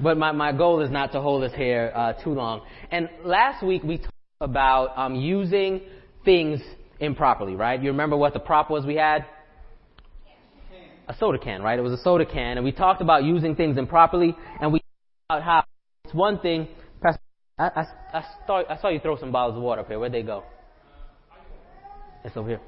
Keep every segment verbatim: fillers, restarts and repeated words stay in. But my, my goal is not to hold us here uh, too long. And last week we talked about um, using things improperly, right? You remember what the prop was we had? A soda can, right? It was a soda can. And we talked about using things improperly. And we talked about how it's one thing. Pastor, I, I, I, start, I saw you throw some bottles of water up here. Where'd they go? It's over here.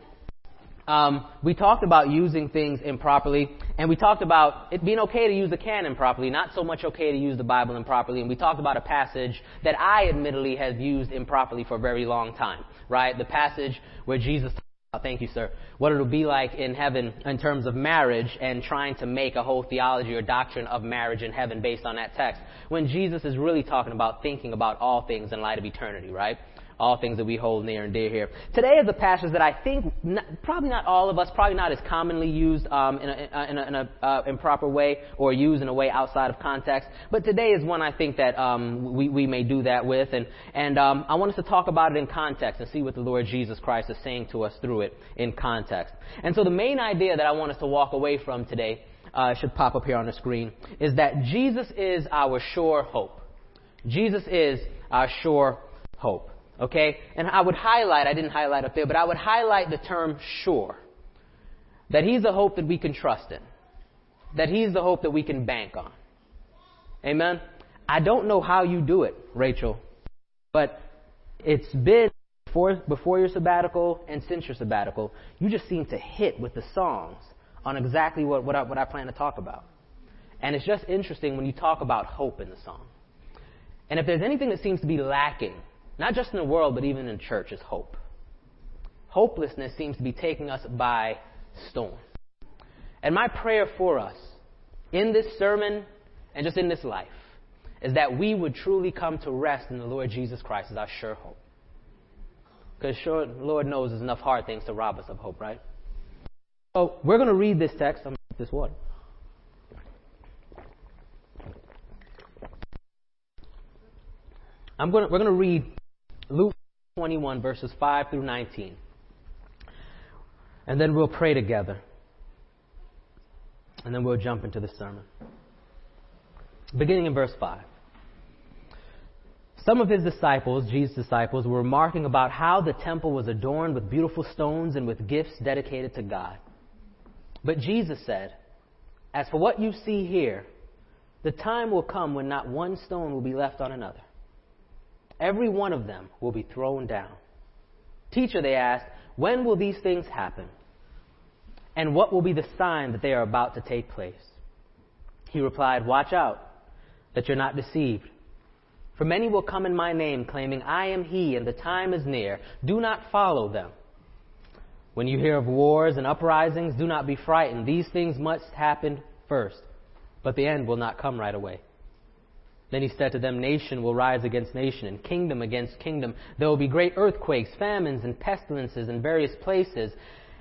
Um, we talked about using things improperly, and we talked about it being okay to use the can improperly, not so much okay to use the Bible improperly. And we talked about a passage that I admittedly have used improperly for a very long time, right? The passage where Jesus talks about, thank you, sir, what it'll be like in heaven in terms of marriage and trying to make a whole theology or doctrine of marriage in heaven based on that text, when Jesus is really talking about thinking about all things in light of eternity, right? All things that we hold near and dear here. Today is a passage that I think not, probably not all of us, probably not as commonly used um, in a, in a, in a uh, improper way or used in a way outside of context. But today is one I think that um, we, we may do that with. And, and um, I want us to talk about it in context and see what the Lord Jesus Christ is saying to us through it in context. And so the main idea that I want us to walk away from today, uh, should pop up here on the screen, is that Jesus is our sure hope. Jesus is our sure hope. Okay, and I would highlight, I didn't highlight up there, but I would highlight the term sure. That he's the hope that we can trust in. That he's the hope that we can bank on. Amen? I don't know how you do it, Rachel, but it's been before, before your sabbatical and since your sabbatical, you just seem to hit with the songs on exactly what, what, I, what I plan to talk about. And it's just interesting when you talk about hope in the song. And if there's anything that seems to be lacking, not just in the world, but even in church, is hope. Hopelessness seems to be taking us by storm. And my prayer for us in this sermon and just in this life is that we would truly come to rest in the Lord Jesus Christ as our sure hope. Because sure, Lord knows there's enough hard things to rob us of hope, right? So we're going to read this text. I'm going to get this water. I'm going to, we're going to read Luke twenty-one, verses five through nineteen. And then we'll pray together. And then we'll jump into the sermon. Beginning in verse five. Some of his disciples, Jesus' disciples, were remarking about how the temple was adorned with beautiful stones and with gifts dedicated to God. But Jesus said, "As for what you see here, the time will come when not one stone will be left on another. Every one of them will be thrown down." "Teacher," they asked, "when will these things happen? And what will be the sign that they are about to take place?" He replied, "Watch out that you're not deceived. For many will come in my name, claiming, 'I am he,' and the time is near. Do not follow them. When you hear of wars and uprisings, do not be frightened. These things must happen first, but the end will not come right away." Then he said to them, "Nation will rise against nation, and kingdom against kingdom. There will be great earthquakes, famines, and pestilences in various places,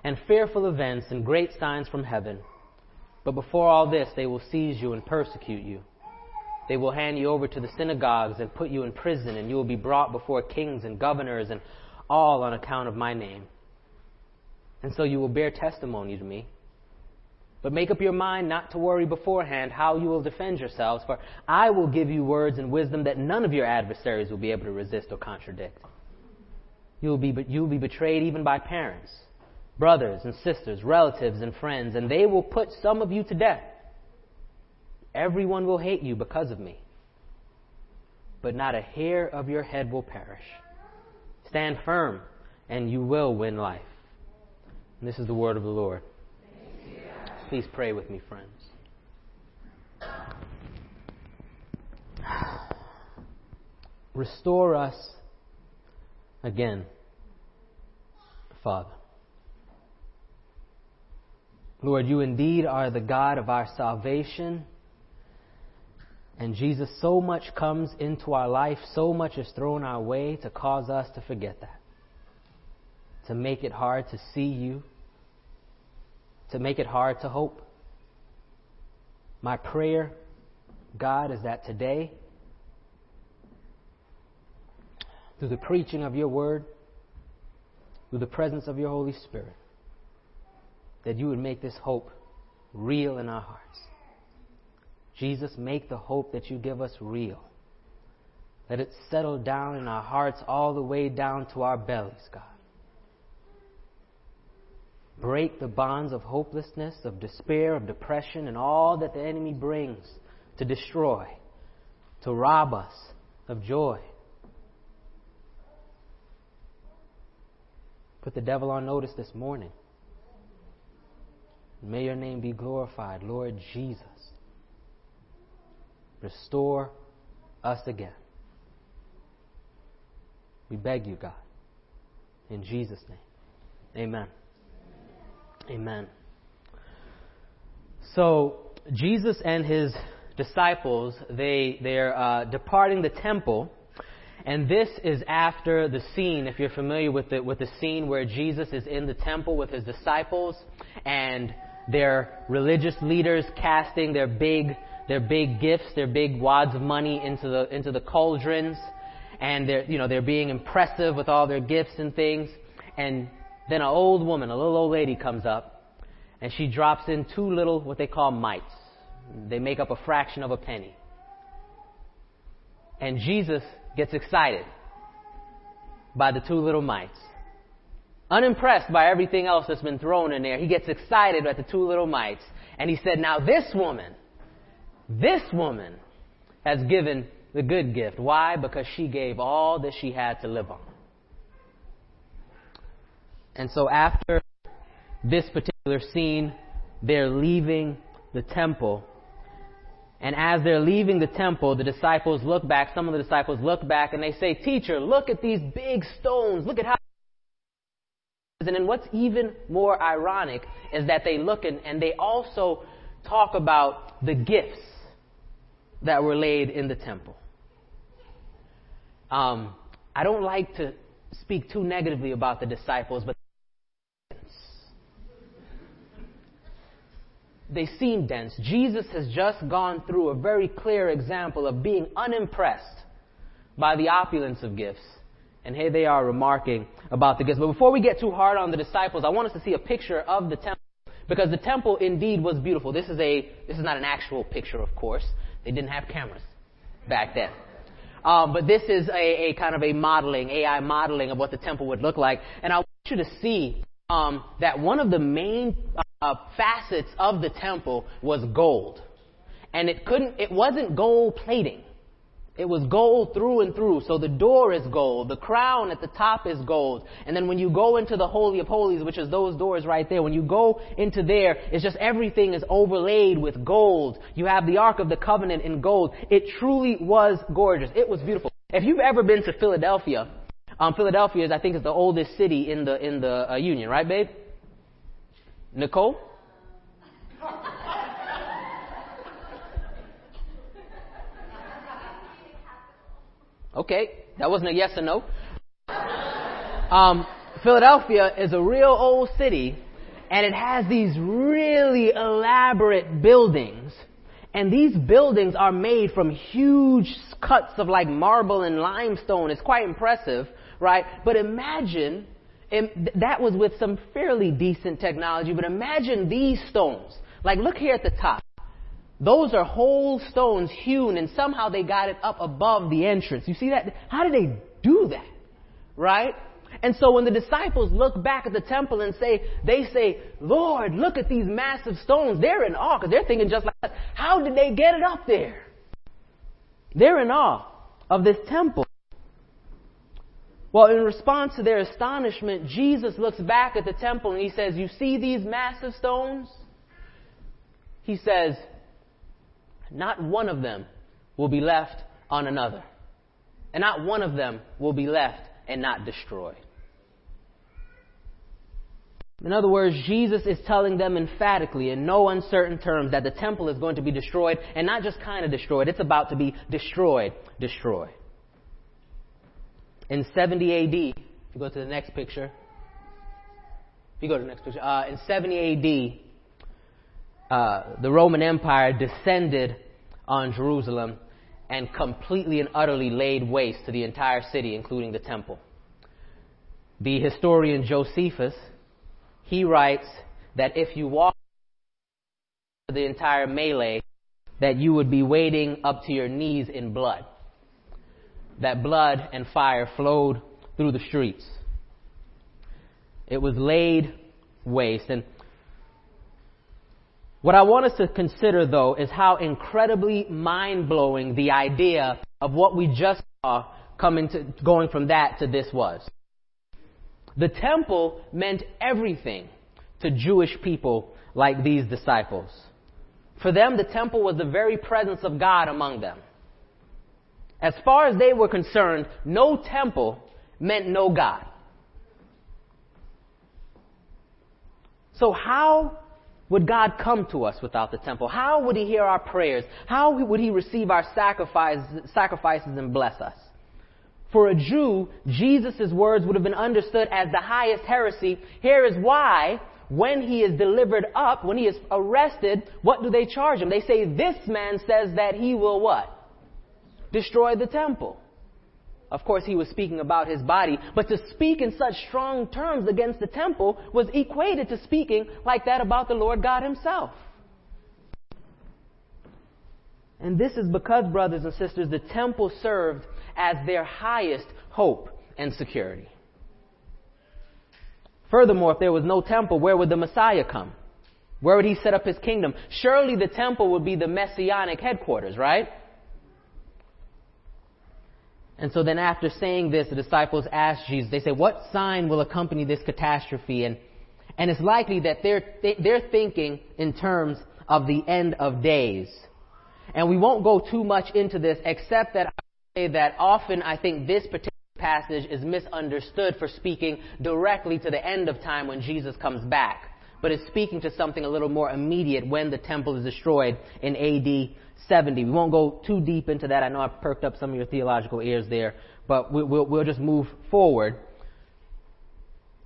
and fearful events and great signs from heaven. But before all this, they will seize you and persecute you. They will hand you over to the synagogues and put you in prison, and you will be brought before kings and governors, and all on account of my name. And so you will bear testimony to me. But make up your mind not to worry beforehand how you will defend yourselves, for I will give you words and wisdom that none of your adversaries will be able to resist or contradict. You will be, you will be betrayed even by parents, brothers and sisters, relatives and friends, and they will put some of you to death. Everyone will hate you because of me. But not a hair of your head will perish. Stand firm, and you will win life." And this is the word of the Lord. Please pray with me, friends. Restore us again, Father. Lord, you indeed are the God of our salvation. And Jesus, so much comes into our life, so much is thrown our way to cause us to forget that, to make it hard to see you, to make it hard to hope. My prayer, God, is that today, through the preaching of your word, through the presence of your Holy Spirit, that you would make this hope real in our hearts. Jesus, make the hope that you give us real. Let it settle down in our hearts all the way down to our bellies, God. Break the bonds of hopelessness, of despair, of depression, and all that the enemy brings to destroy, to rob us of joy. Put the devil on notice this morning. May your name be glorified, Lord Jesus. Restore us again. We beg you, God. In Jesus' name. Amen. Amen. So, Jesus and his disciples, they, they're uh, departing the temple. And this is after the scene, if you're familiar with the, with the scene where Jesus is in the temple with his disciples and their religious leaders casting their big, their big gifts, their big wads of money into the, into the cauldrons. And they're, you know, they're being impressive with all their gifts and things. And then an old woman, a little old lady comes up, and she drops in two little, what they call mites. They make up a fraction of a penny. And Jesus gets excited by the two little mites. Unimpressed by everything else that's been thrown in there, he gets excited at the two little mites. And he said, now this woman, this woman has given the good gift. Why? Because she gave all that she had to live on. And so after this particular scene, they're leaving the temple. And as they're leaving the temple, the disciples look back, some of the disciples look back and they say, Teacher, look at these big stones. Look at how... And then what's even more ironic is that they look and, and they also talk about the gifts that were laid in the temple. Um, I don't like to speak too negatively about the disciples, but they seem dense. Jesus has just gone through a very clear example of being unimpressed by the opulence of gifts. And here they are remarking about the gifts. But before we get too hard on the disciples, I want us to see a picture of the temple, because the temple indeed was beautiful. This is a this is not an actual picture, of course. They didn't have cameras back then. Um, but this is a, a kind of a modeling, A I modeling of what the temple would look like. And I want you to see um, that one of the main uh, facets of the temple was gold. And it couldn't, it wasn't gold plating. It was gold through and through. So the door is gold. The crown at the top is gold. And then when you go into the Holy of Holies, which is those doors right there, when you go into there, it's just everything is overlaid with gold. You have the Ark of the Covenant in gold. It truly was gorgeous. It was beautiful. If you've ever been to Philadelphia, um, Philadelphia is, I think, is the oldest city in the in the uh, Union, right, babe? Nicole? Okay, that wasn't a yes or no. Um, Philadelphia is a real old city, and it has these really elaborate buildings. And these buildings are made from huge cuts of like marble and limestone. It's quite impressive, right? But imagine, and that was with some fairly decent technology, but imagine these stones. Like look here at the top. Those are whole stones hewn, and somehow they got it up above the entrance. You see that? How did they do that? Right? And so when the disciples look back at the temple and say, they say, Lord, look at these massive stones. They're in awe, because they're thinking just like us. How did they get it up there? They're in awe of this temple. Well, in response to their astonishment, Jesus looks back at the temple and he says, you see these massive stones? He says, not one of them will be left on another. And not one of them will be left and not destroyed. In other words, Jesus is telling them emphatically, in no uncertain terms, that the temple is going to be destroyed, and not just kind of destroyed. It's about to be destroyed, destroyed. In seventy A D, if you go to the next picture, if you go to the next picture, uh, in seventy A D, Uh, the Roman Empire descended on Jerusalem and completely and utterly laid waste to the entire city, including the temple. The historian Josephus, he writes that if you walk the entire melee, that you would be wading up to your knees in blood. That blood and fire flowed through the streets. It was laid waste. And what I want us to consider, though, is how incredibly mind-blowing the idea of what we just saw coming to, going from that to this was. The temple meant everything to Jewish people like these disciples. For them, the temple was the very presence of God among them. As far as they were concerned, no temple meant no God. So how would God come to us without the temple? How would he hear our prayers? How would he receive our sacrifices, sacrifices and bless us? For a Jew, Jesus' words would have been understood as the highest heresy. Here is why, when he is delivered up, when he is arrested, what do they charge him? They say, this man says that he will what? Destroy the temple. Of course, he was speaking about his body, but to speak in such strong terms against the temple was equated to speaking like that about the Lord God himself. And this is because, brothers and sisters, the temple served as their highest hope and security. Furthermore, if there was no temple, where would the Messiah come? Where would he set up his kingdom? Surely the temple would be the messianic headquarters, right? And so then after saying this, the disciples asked Jesus, they say, what sign will accompany this catastrophe? And and it's likely that they're th- they're thinking in terms of the end of days. And we won't go too much into this, except that I say that often I think this particular passage is misunderstood for speaking directly to the end of time when Jesus comes back. But it's speaking to something a little more immediate when the temple is destroyed in A D seventy. We won't go too deep into that. I know I've perked up some of your theological ears there, but we, we'll, we'll just move forward.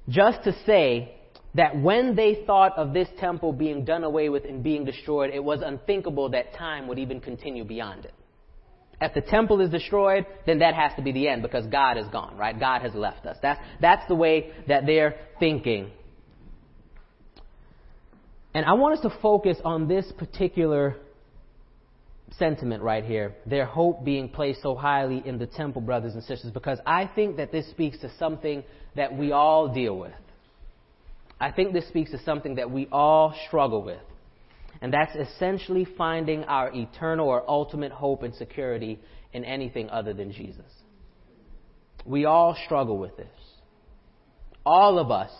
Just to say that when they thought of this temple being done away with and being destroyed, it was unthinkable that time would even continue beyond it. If the temple is destroyed, then that has to be the end because God is gone, right? God has left us. That's, that's the way that they're thinking. And I want us to focus on this particular sentiment right here, their hope being placed so highly in the temple, brothers and sisters, because I think that this speaks to something that we all deal with. I think this speaks to something that we all struggle with, and that's essentially finding our eternal or ultimate hope and security in anything other than Jesus. We all struggle with this. All of us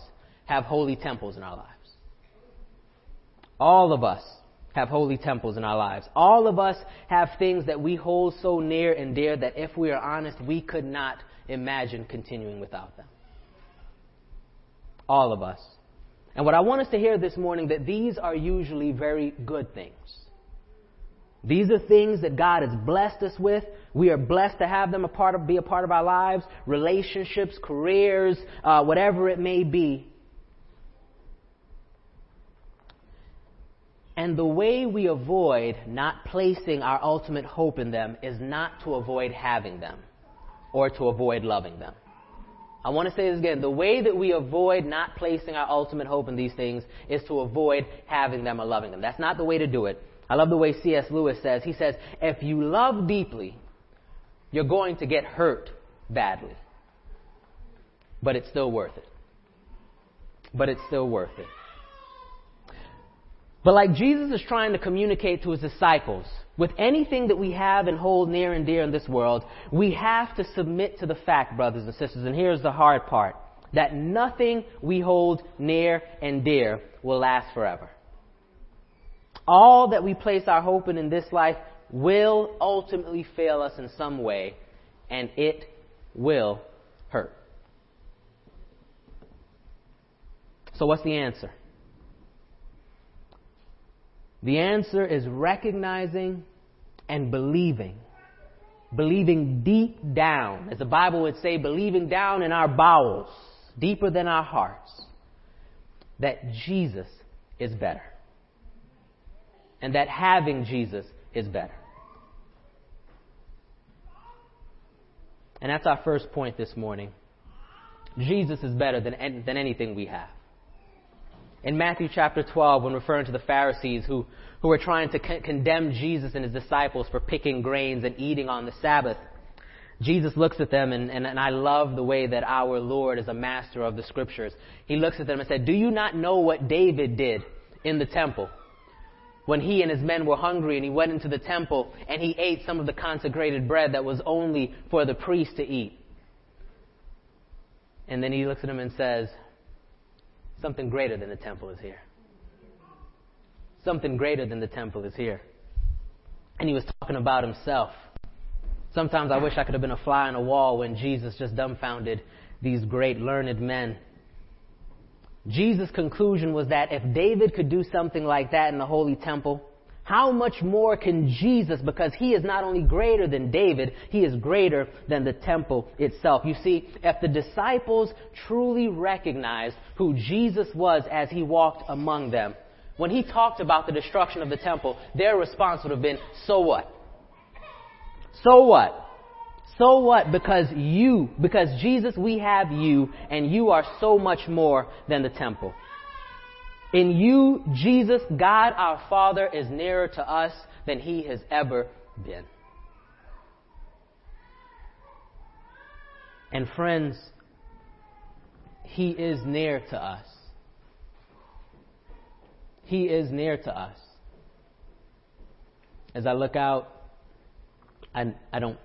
have holy temples in our lives. All of us have holy temples in our lives. All of us have things that we hold so near and dear that if we are honest, we could not imagine continuing without them. All of us. And what I want us to hear this morning, that these are usually very good things. These are things that God has blessed us with. We are blessed to have them a part of, be a part of our lives, relationships, careers, uh, whatever it may be. And the way we avoid not placing our ultimate hope in them is not to avoid having them or to avoid loving them. I want to say this again. The way that we avoid not placing our ultimate hope in these things is to avoid having them or loving them. That's not the way to do it. I love the way C S Lewis says. He says, if you love deeply, you're going to get hurt badly. But it's still worth it. But it's still worth it. But like Jesus is trying to communicate to his disciples, with anything that we have and hold near and dear in this world, we have to submit to the fact, brothers and sisters, and here's the hard part, that nothing we hold near and dear will last forever. All that we place our hope in in this life will ultimately fail us in some way, and it will hurt. So what's the answer? The answer is recognizing and believing. Believing deep down, as the Bible would say, believing down in our bowels, deeper than our hearts, that Jesus is better. And that having Jesus is better. And that's our first point this morning. Jesus is better than, than anything we have. In Matthew chapter twelve, when referring to the Pharisees who, who were trying to con- condemn Jesus and his disciples for picking grains and eating on the Sabbath, Jesus looks at them, and, and, and I love the way that our Lord is a master of the Scriptures. He looks at them and said, "Do you not know what David did in the temple when he and his men were hungry, and he went into the temple and he ate some of the consecrated bread that was only for the priest to eat?" And then he looks at him and says, "Something greater than the temple is here. Something greater than the temple is here." And he was talking about himself. Sometimes I wish I could have been a fly on a wall when Jesus just dumbfounded these great learned men. Jesus' conclusion was that if David could do something like that in the holy temple, how much more can Jesus, because he is not only greater than David, he is greater than the temple itself. You see, if the disciples truly recognized who Jesus was as he walked among them, when he talked about the destruction of the temple, their response would have been, "So what? So what? So what? Because you, because Jesus, we have you, and you are so much more than the temple. In you, Jesus, God our Father is nearer to us than he has ever been." And friends, he is near to us. He is near to us. As I look out, I, I don't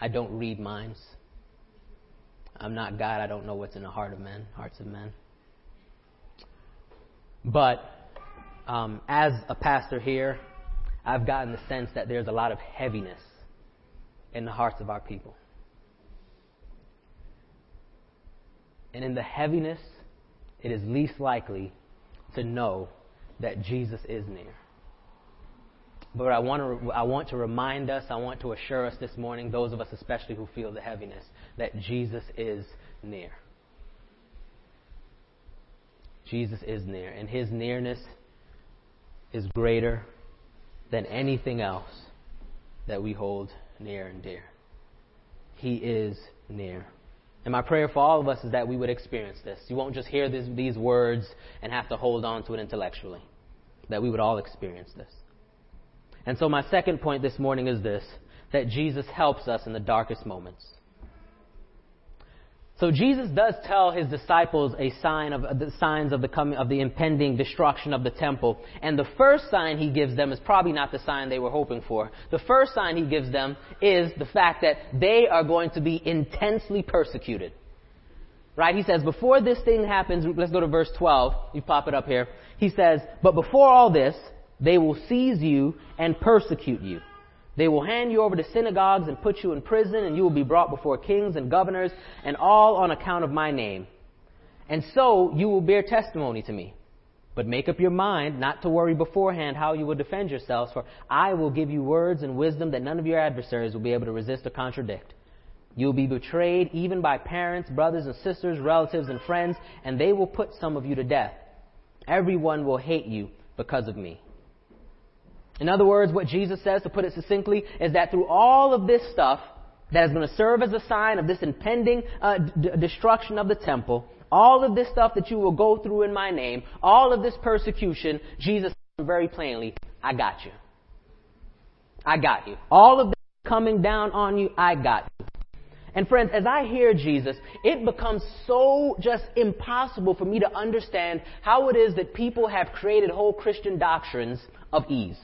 I don't read minds. I'm not God. I don't know what's in the heart of men, hearts of men. But um, as a pastor here, I've gotten the sense that there's a lot of heaviness in the hearts of our people. And in the heaviness, it is least likely to know that Jesus is near. But I want to I want to remind us, I want to assure us this morning, those of us especially who feel the heaviness, that Jesus is near. Jesus is near, and his nearness is greater than anything else that we hold near and dear. He is near. And my prayer for all of us is that we would experience this. You won't just hear this, these words and have to hold on to it intellectually. That we would all experience this. And so my second point this morning is this, that Jesus helps us in the darkest moments. So Jesus does tell his disciples a sign of the signs of the coming of the impending destruction of the temple. And the first sign he gives them is probably not the sign they were hoping for. The first sign he gives them is the fact that they are going to be intensely persecuted. Right? He says, before this thing happens, let's go to verse twelve. You pop it up here. He says, "But before all this, they will seize you and persecute you. They will hand you over to synagogues and put you in prison, and you will be brought before kings and governors, and all on account of my name. And so you will bear testimony to me. But make up your mind not to worry beforehand how you will defend yourselves, for I will give you words and wisdom that none of your adversaries will be able to resist or contradict. You will be betrayed even by parents, brothers and sisters, relatives and friends, and they will put some of you to death. Everyone will hate you because of me." In other words, what Jesus says, to put it succinctly, is that through all of this stuff that is going to serve as a sign of this impending uh, d- destruction of the temple, all of this stuff that you will go through in my name, all of this persecution, Jesus says very plainly, I got you. I got you. All of this coming down on you, I got you. And friends, as I hear Jesus, it becomes so just impossible for me to understand how it is that people have created whole Christian doctrines of ease.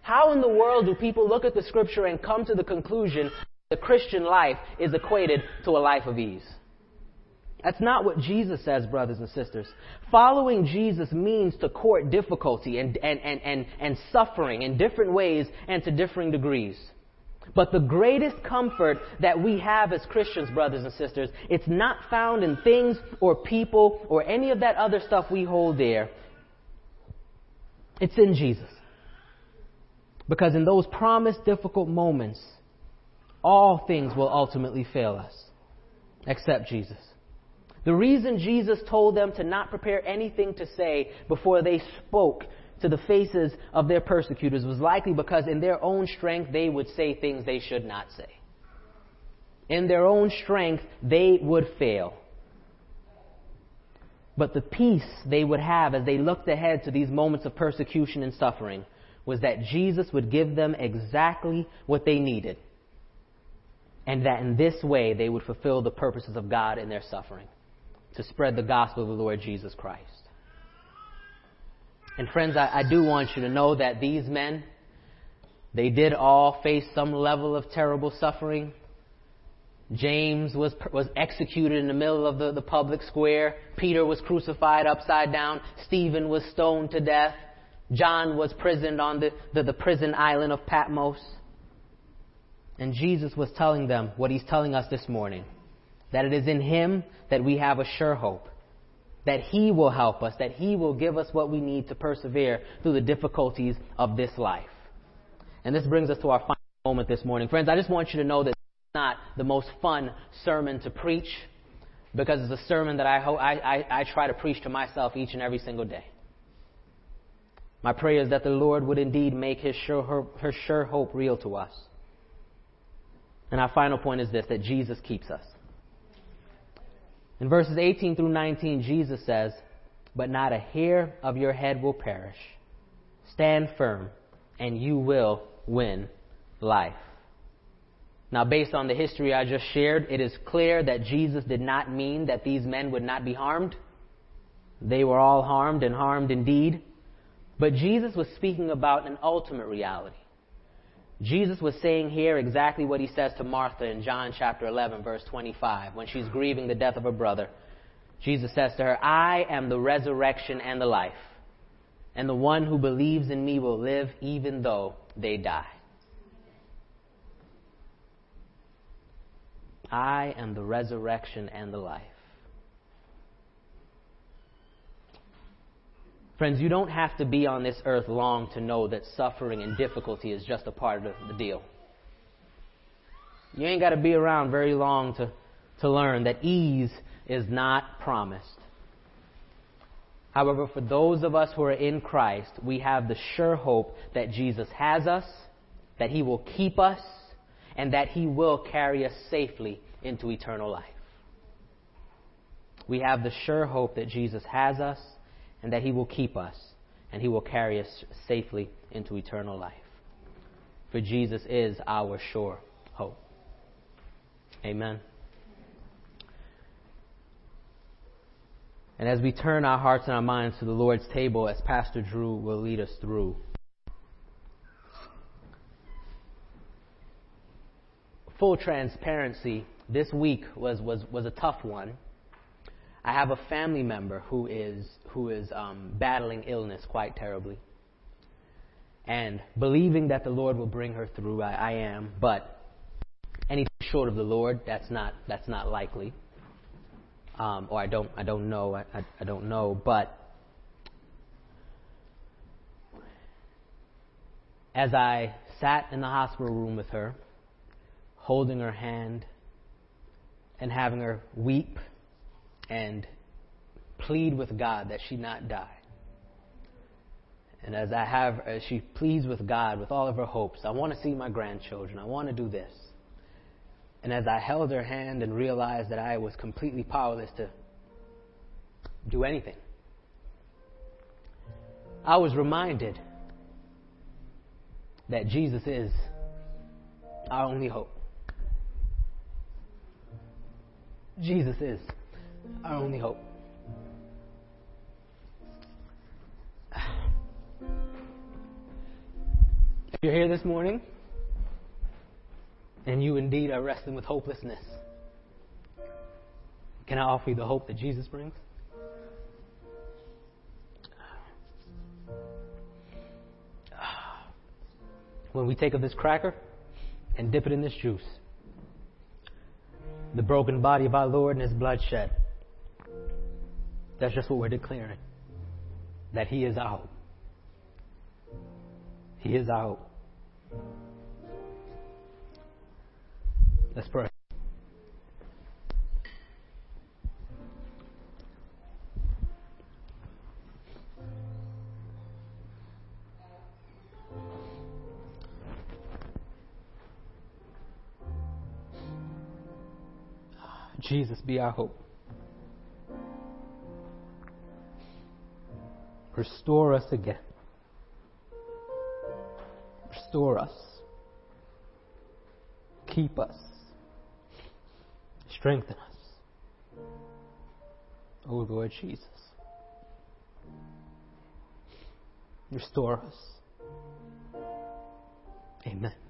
How in the world do people look at the Scripture and come to the conclusion that the Christian life is equated to a life of ease? That's not what Jesus says, brothers and sisters. Following Jesus means to court difficulty and, and, and, and, and suffering in different ways and to differing degrees. But the greatest comfort that we have as Christians, brothers and sisters, it's not found in things or people or any of that other stuff we hold dear. It's in Jesus. Because in those promised difficult moments, all things will ultimately fail us, except Jesus. The reason Jesus told them to not prepare anything to say before they spoke to the faces of their persecutors was likely because in their own strength they would say things they should not say. In their own strength they would fail. But the peace they would have as they looked ahead to these moments of persecution and suffering was that Jesus would give them exactly what they needed. And that in this way they would fulfill the purposes of God in their suffering, to spread the gospel of the Lord Jesus Christ. And friends, I, I do want you to know that these men, they did all face some level of terrible suffering. James was was executed in the middle of the, the public square. Peter was crucified upside down. Stephen was stoned to death. John was imprisoned on the, the, the prison island of Patmos. And Jesus was telling them what he's telling us this morning, that it is in him that we have a sure hope, that he will help us, that he will give us what we need to persevere through the difficulties of this life. And this brings us to our final moment this morning. Friends, I just want you to know that not the most fun sermon to preach, because it's a sermon that I, ho- I, I, I try to preach to myself each and every single day. My prayer is that the Lord would indeed make his sure, hope, his sure hope real to us. And our final point is this, that Jesus keeps us. In verses eighteen through nineteen, Jesus says, "But not a hair of your head will perish. Stand firm, and you will win life." Now, based on the history I just shared, it is clear that Jesus did not mean that these men would not be harmed. They were all harmed, and harmed indeed. But Jesus was speaking about an ultimate reality. Jesus was saying here exactly what he says to Martha in John chapter eleven, verse twenty-five, when she's grieving the death of her brother. Jesus says to her, "I am the resurrection and the life, and the one who believes in me will live even though they die." I am the resurrection and the life. Friends, you don't have to be on this earth long to know that suffering and difficulty is just a part of the deal. You ain't got to be around very long to, to learn that ease is not promised. However, for those of us who are in Christ, we have the sure hope that Jesus has us, that he will keep us, and that he will carry us safely into eternal life. We have the sure hope that Jesus has us, and that he will keep us, and he will carry us safely into eternal life. For Jesus is our sure hope. Amen. And as we turn our hearts and our minds to the Lord's table, as Pastor Drew will lead us through, full transparency, this week was, was, was a tough one. I have a family member who is who is um, battling illness quite terribly. And believing that the Lord will bring her through, I, I am, but anything short of the Lord, that's not that's not likely. Um, or I don't I don't know I, I, I don't know, but as I sat in the hospital room with her, holding her hand and having her weep and plead with God that she not die. And as I have, as she pleads with God with all of her hopes, I want to see my grandchildren, I want to do this. And as I held her hand and realized that I was completely powerless to do anything, I was reminded that Jesus is our only hope. Jesus is our only hope. If you're here this morning and you indeed are wrestling with hopelessness, can I offer you the hope that Jesus brings? When we take of this cracker and dip it in this juice, the broken body of our Lord and his blood shed, that's just what we're declaring. That he is our hope. He is our hope. Let's pray. Jesus, be our hope. Restore us again. Restore us. Keep us. Strengthen us. O Lord Jesus. Restore us. Amen.